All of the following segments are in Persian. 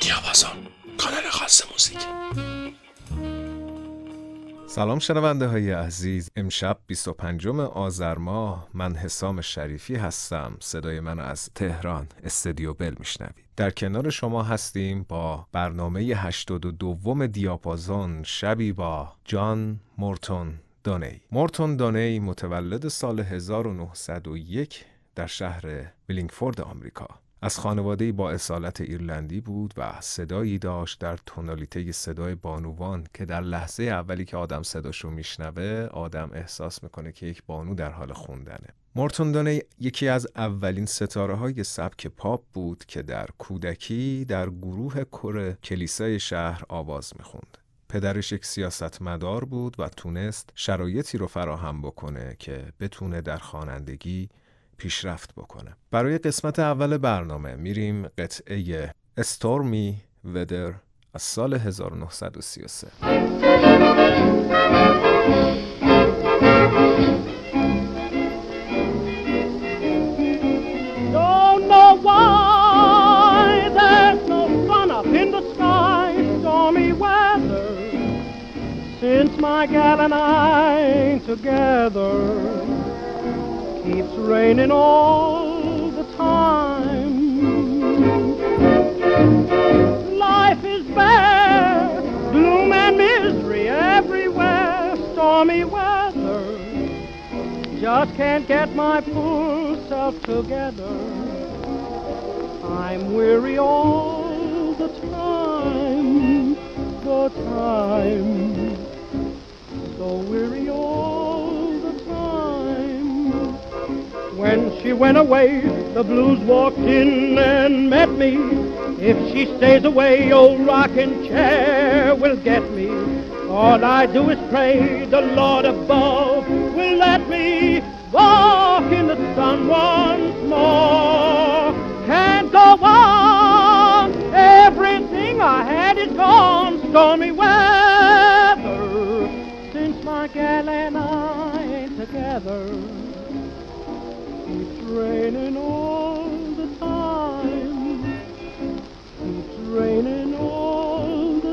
دیاپازون، کانال خاص موزیک. سلام شنونده های عزیز، امشب 25 آذر ماه، من حسام شریفی هستم. صدای من از تهران استودیو بل میشنوید. در کنار شما هستیم با برنامه 82 دیاپازون، شبی با جان مورتون دانی. مورتون دانی متولد سال 1901 در شهر بلینگفورد آمریکا. از خانواده‌ای با اصالت ایرلندی بود و صدایی داشت در تونالیته صدای بانوان که در لحظه اولی که آدم صداشو میشنوه، آدم احساس میکنه که یک بانو در حال خوندنه. مورتون دانی یکی از اولین ستاره‌های سبک پاپ بود که در کودکی در گروه کور کلیسای شهر آواز میخوند. پدرش یک سیاستمدار بود و تونست شرایطی رو فراهم بکنه که بتونه در خوانندگی پیشرفت بکنه. برای قسمت اول برنامه میریم قطعه Stormy Weather از سال 1933. Since my gal and I ain't together, keeps raining all the time. Life is bare, gloom and misery everywhere, stormy weather. Just can't get my full self together. I'm weary all the time. So weary all the time. When she went away, the blues walked in and met me. If she stays away, old rocking chair will get me. All I do is pray the Lord above will let me walk in the sun once more. Can't go on, everything I had is gone, stormy weather. My gal and I ain't together. Keeps raining all the time. Keeps raining all the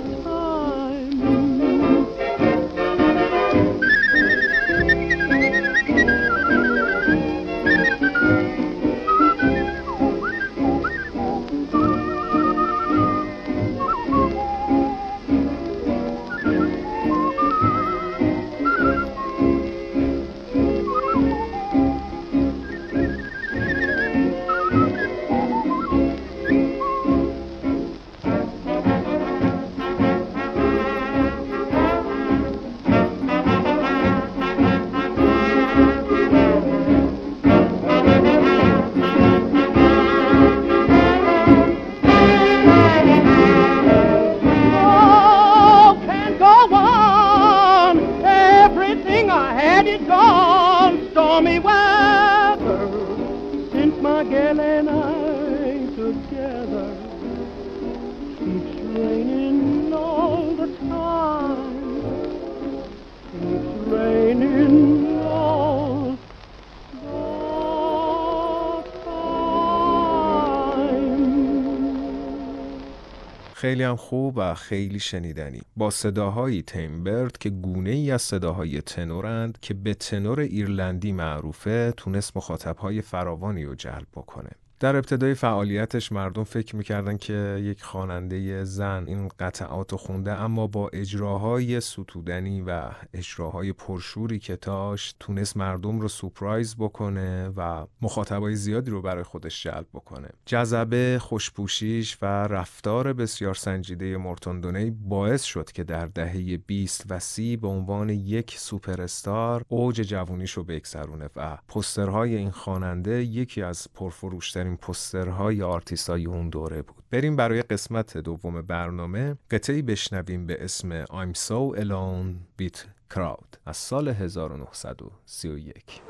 خیلی هم خوب و خیلی شنیدنی، با صداهای تیمبرد که گونه‌ای از صداهای تنورند که به تنور ایرلندی معروفه، تونست مخاطبهای فراوانی رو جلب بکنه. در ابتدای فعالیتش مردم فکر می‌کردن که یک خواننده زن این قطعات خونده، اما با اجراهای ستودنی و اجراهای پرشوری که داشت تونست مردم رو سورپرایز بکنه و مخاطبای زیادی رو برای خودش جلب بکنه. جذبه، خوشپوشیش و رفتار بسیار سنجیده مورتون دانی باعث شد که در دهه 20 و 30 به عنوان یک سوپراستار اوج جوونیش رو بگذرونه و پوسترهای این خواننده یکی از پرفروش‌ترین پوسترهای آرتیستای اون دوره بود. بریم برای قسمت دوم برنامه قطعی بشنویم به اسم I'm So Alone With Crowd از سال 1931.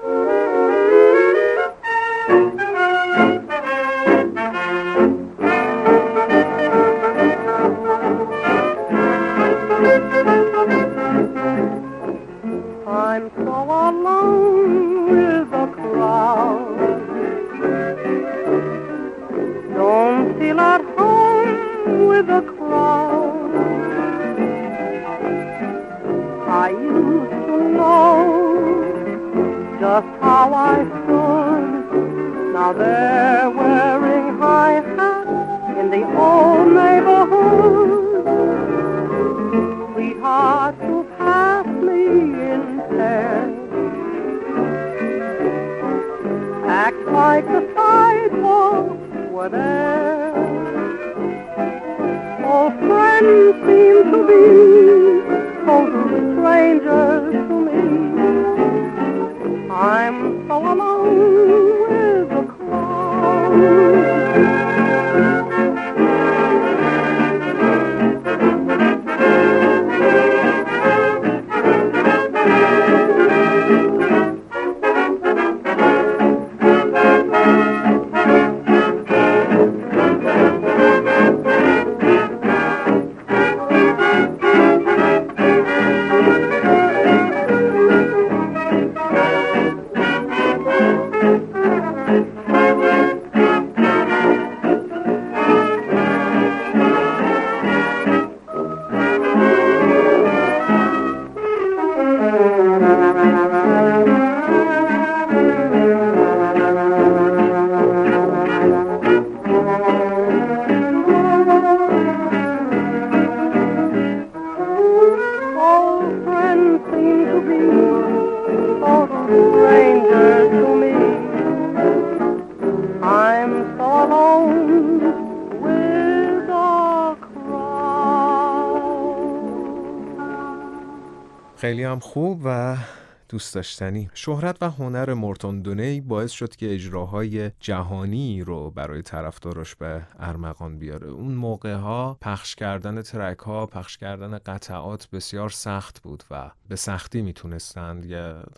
I'm so alone river crowd. I used to know just how I stood. Now they're wearing high hats in the old neighborhood. Sweethearts who pass me in pairs act like the sidewalks were there. Old friends seem to be total strangers to me. I'm so alone with the خیلی هم خوب و دوست داشتنی. شهرت و هنر مورتون دونی باعث شد که اجراهای جهانی رو برای طرفداراش به ارمغان بیاره. اون موقع ها پخش کردن ترک ها، پخش کردن قطعات بسیار سخت بود و به سختی میتونستند،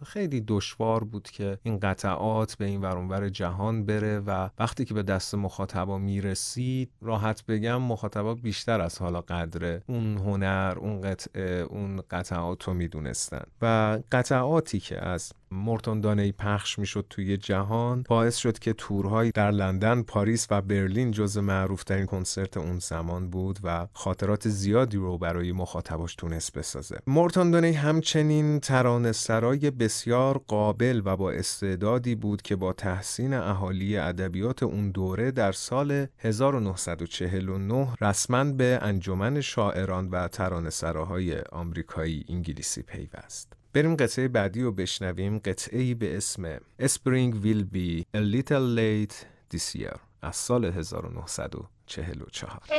خیلی دشوار بود که این قطعات به این ور اون ور جهان بره و وقتی که به دست مخاطبا میرسید، راحت بگم مخاطبا بیشتر از حالا قدر اون هنر، اون قطعه، اون قطعات رو میدونستند و قطعات که از مورتون دانی پخش میشد توی جهان باعث شد که تورهای در لندن، پاریس و برلین جزو معروف‌ترین کنسرت اون زمان بود و خاطرات زیادی رو برای مخاطباش تونست بسازه. مورتون دانی همچنین ترانه‌سرای بسیار قابل و با استعدادی بود که با تحسین اهالی ادبیات اون دوره در سال 1949 رسماً به انجمن شاعران و ترانه‌سراهای آمریکایی انگلیسی پیوست. بریم قطعه بعدی رو بشنویم، قطعه‌ای به اسم Spring Will Be A Little Late This Year از سال 1944. Spring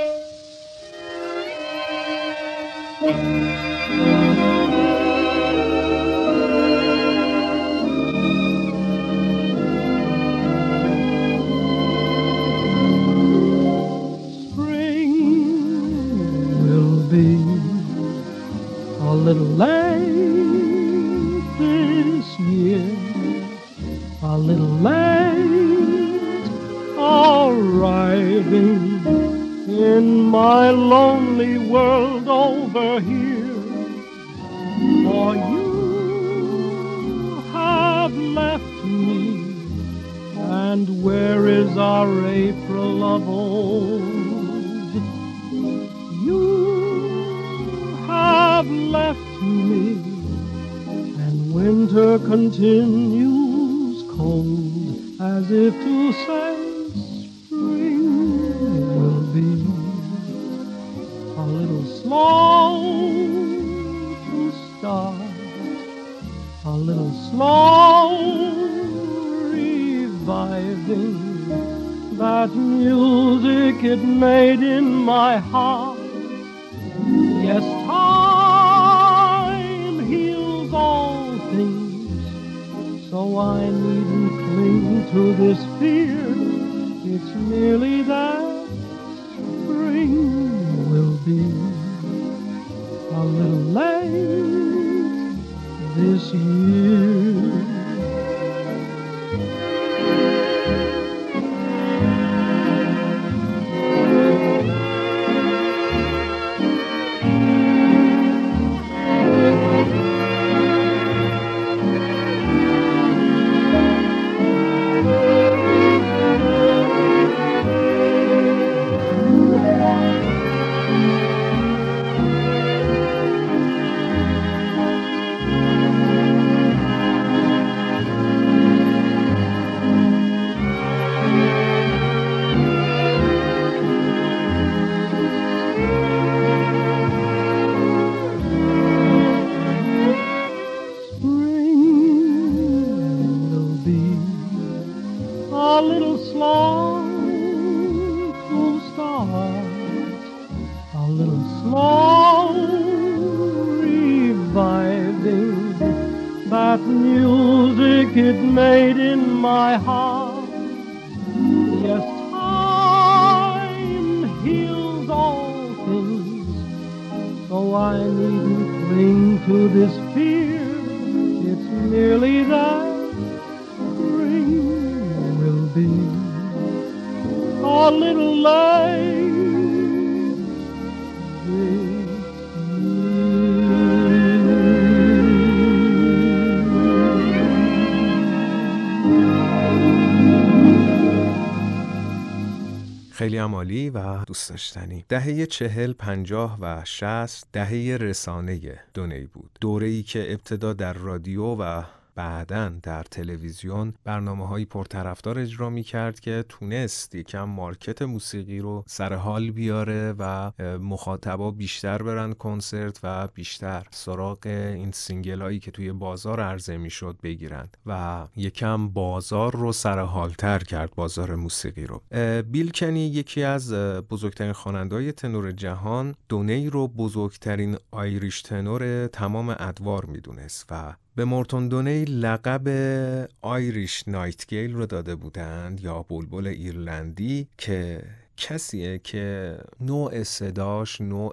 will be a little late this year, a little late arriving in my lonely world over here, for you have left me, and where is our April of old? You have left me, winter continues cold, as if to say spring will be a little slow to start, a little slow reviving that music it made in my heart. Yes, time heals all, so I needn't cling to this fear. It's merely that spring will be a little late this year. little slow, reviving that music it made in my heart. Yes, time heals all things, so I needn't cling to this fear. It's merely that spring will be a little late. خیلی عالی و دوست داشتنی. دهه 40، 50 و 60 دهه رسانه دنیای بود. دوره‌ای که ابتدا در رادیو و بعداً در تلویزیون برنامه‌های پرطرفدار اجرا می‌کرد که تونست یکم مارکت موسیقی رو سر حال بیاره و مخاطبا بیشتر برن کنسرت و بیشتر سراغ این سینگلایی که توی بازار عرضه می‌شد بگیرند و یکم بازار رو سر حال‌تر کرد، بازار موسیقی رو. بیل کنی، یکی از بزرگترین خواننده‌های تنور جهان، دونی رو بزرگترین آیریش تنور تمام ادوار می‌دونست و به مورتون دونی لقب آیریش نایتگیل رو داده بودند یا بلبل ایرلندی، که کسیه که نوع صداش، نوع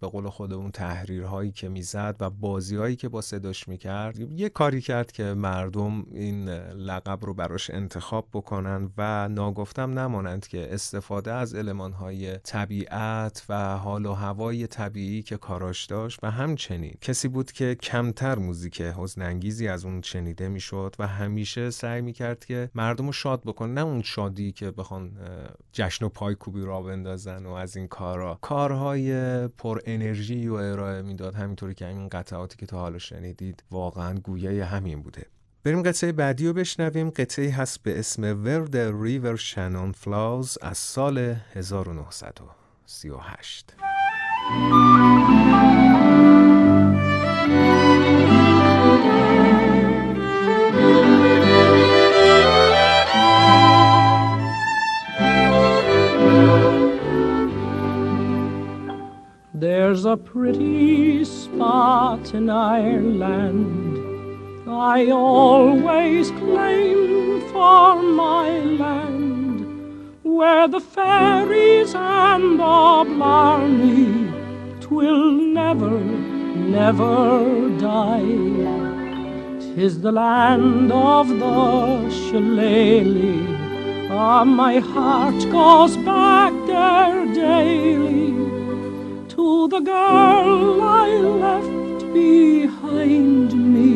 به قول خودمون تحریرهایی که میزد و بازیهایی که با صداش میکرد یه کاری کرد که مردم این لقب رو براش انتخاب بکنن و ناگفتم نمانند که استفاده از المانهای طبیعت و حال و هوای طبیعی که کاراش داشت و همچنین کسی بود که کمتر موزیک حزن‌انگیزی از اون شنیده میشد و همیشه سعی میکرد که مردم رو شاد بکنه، نه اون شادی که بخوان جشن و پای کوبی را بندازن و از این کارا. کارهای پر انرژی و ارائه میداد، همینطوری که این قطعاتی که تا حالا شنیدید واقعا گویه همین بوده. بریم قطعه بعدی رو بشنویم. قطعه هست به اسم Where the River Shannon Flows از سال 1938. There's a pretty spot in Ireland I always claim for my land, where the fairies and the blarney 'twill never, never die. 'Tis the land of the shillelagh, ah, my heart goes back there daily. To the girl I left behind me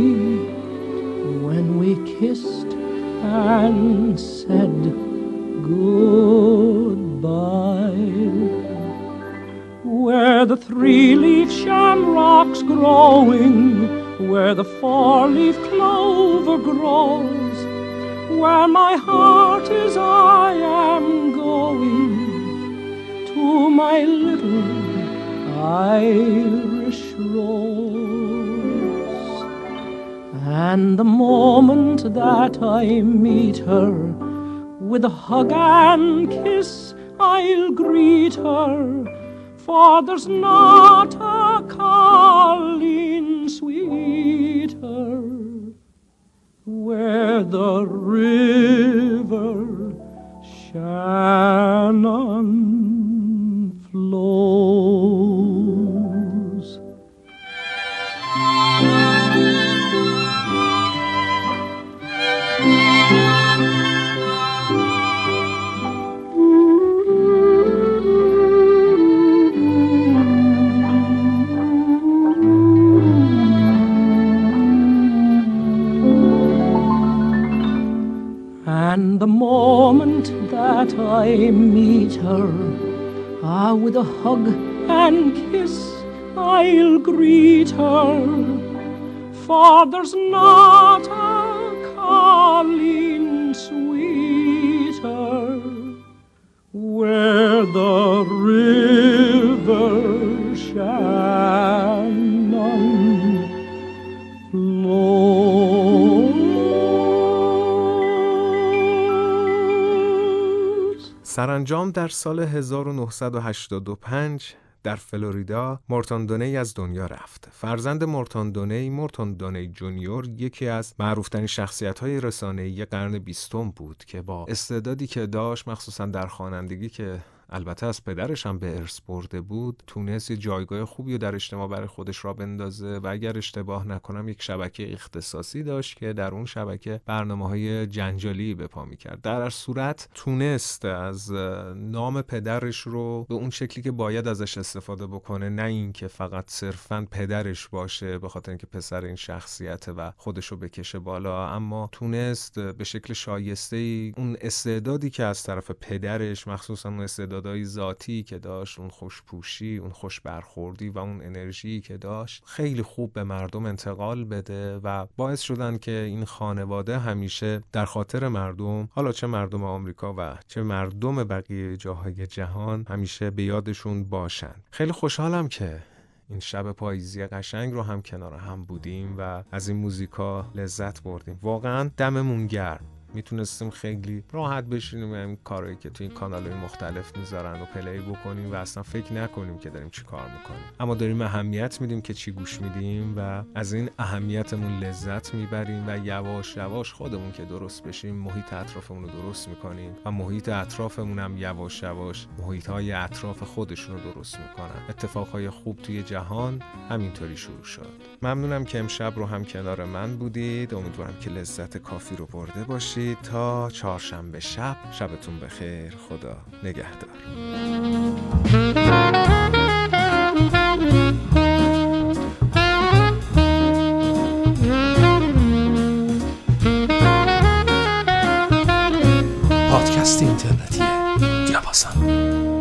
when we kissed and said goodbye. Where the three-leaf shamrock's growing, where the four-leaf clover grows, where my heart is I am going to my little Irish rose. And the moment that I meet her, with a hug and kiss I'll greet her, for there's not a calling sweeter. Where the river Shannon flows. And the moment that I meet her, ah, with a hug and kiss I'll greet her, for there's not a calling sweeter. Where the river Shannon flows. سرانجام در سال 1985 در فلوریدا مورتون دونی از دنیا رفت. فرزند مورتون دونی، مورتون دونی جونیور، یکی از معروف‌ترین شخصیت‌های رسانه‌ای قرن 20 بود که با استعدادی که داشت، مخصوصاً در خوانندگی که البته از پدرش هم به ارث برده بود، تونست جایگاه خوبی رو در اجتماع برای خودش را بندازه و اگر اشتباه نکنم یک شبکه اختصاصی داشت که در اون شبکه برنامه‌های جنجالی به پا می‌کرد. در هر صورت تونست از نام پدرش رو به اون شکلی که باید ازش استفاده بکنه، نه اینکه فقط صرفاً پدرش باشه به خاطر اینکه پسر این شخصیته و خودش رو بکشه بالا، اما تونست به شکل شایسته‌ای اون استعدادی که از طرف پدرش، مخصوصاً اون دادای ذاتی که داشت، اون خوشپوشی، اون خوشبرخوردی و اون انرژی که داشت، خیلی خوب به مردم انتقال بده و باعث شدن که این خانواده همیشه در خاطر مردم، حالا چه مردم آمریکا و چه مردم بقیه جاهای جهان، همیشه به یادشون باشن. خیلی خوشحالم که این شب پاییزی قشنگ رو هم کنار هم بودیم و از این موزیکا لذت بردیم. واقعا دممون گرم. میتونستیم خیلی راحت بشینیم این کارهایی که توی این کانال‌های مختلف میذارن و پلی بکنیم و اصلا فکر نکنیم که داریم چی کار میکنیم، اما داریم اهمیت میدیم که چی گوش میدیم و از این اهمیتمون لذت میبریم و یواش یواش خودمون که درست بشیم محیط اطرافمون رو درست میکنیم و محیط اطرافمون هم یواش یواش محیط‌های اطراف خودشون رو درست میکنن. اتفاقهای خوب توی جهان همینطوری شروع شد. ممنونم که امشب رو هم کنار من بودید. امیدوارم که لذت کافی رو برده باشید. تا چهارشنبه شب، شبتون بخیر. خدا نگهدار. پادکست اینترنتی دیاپازون.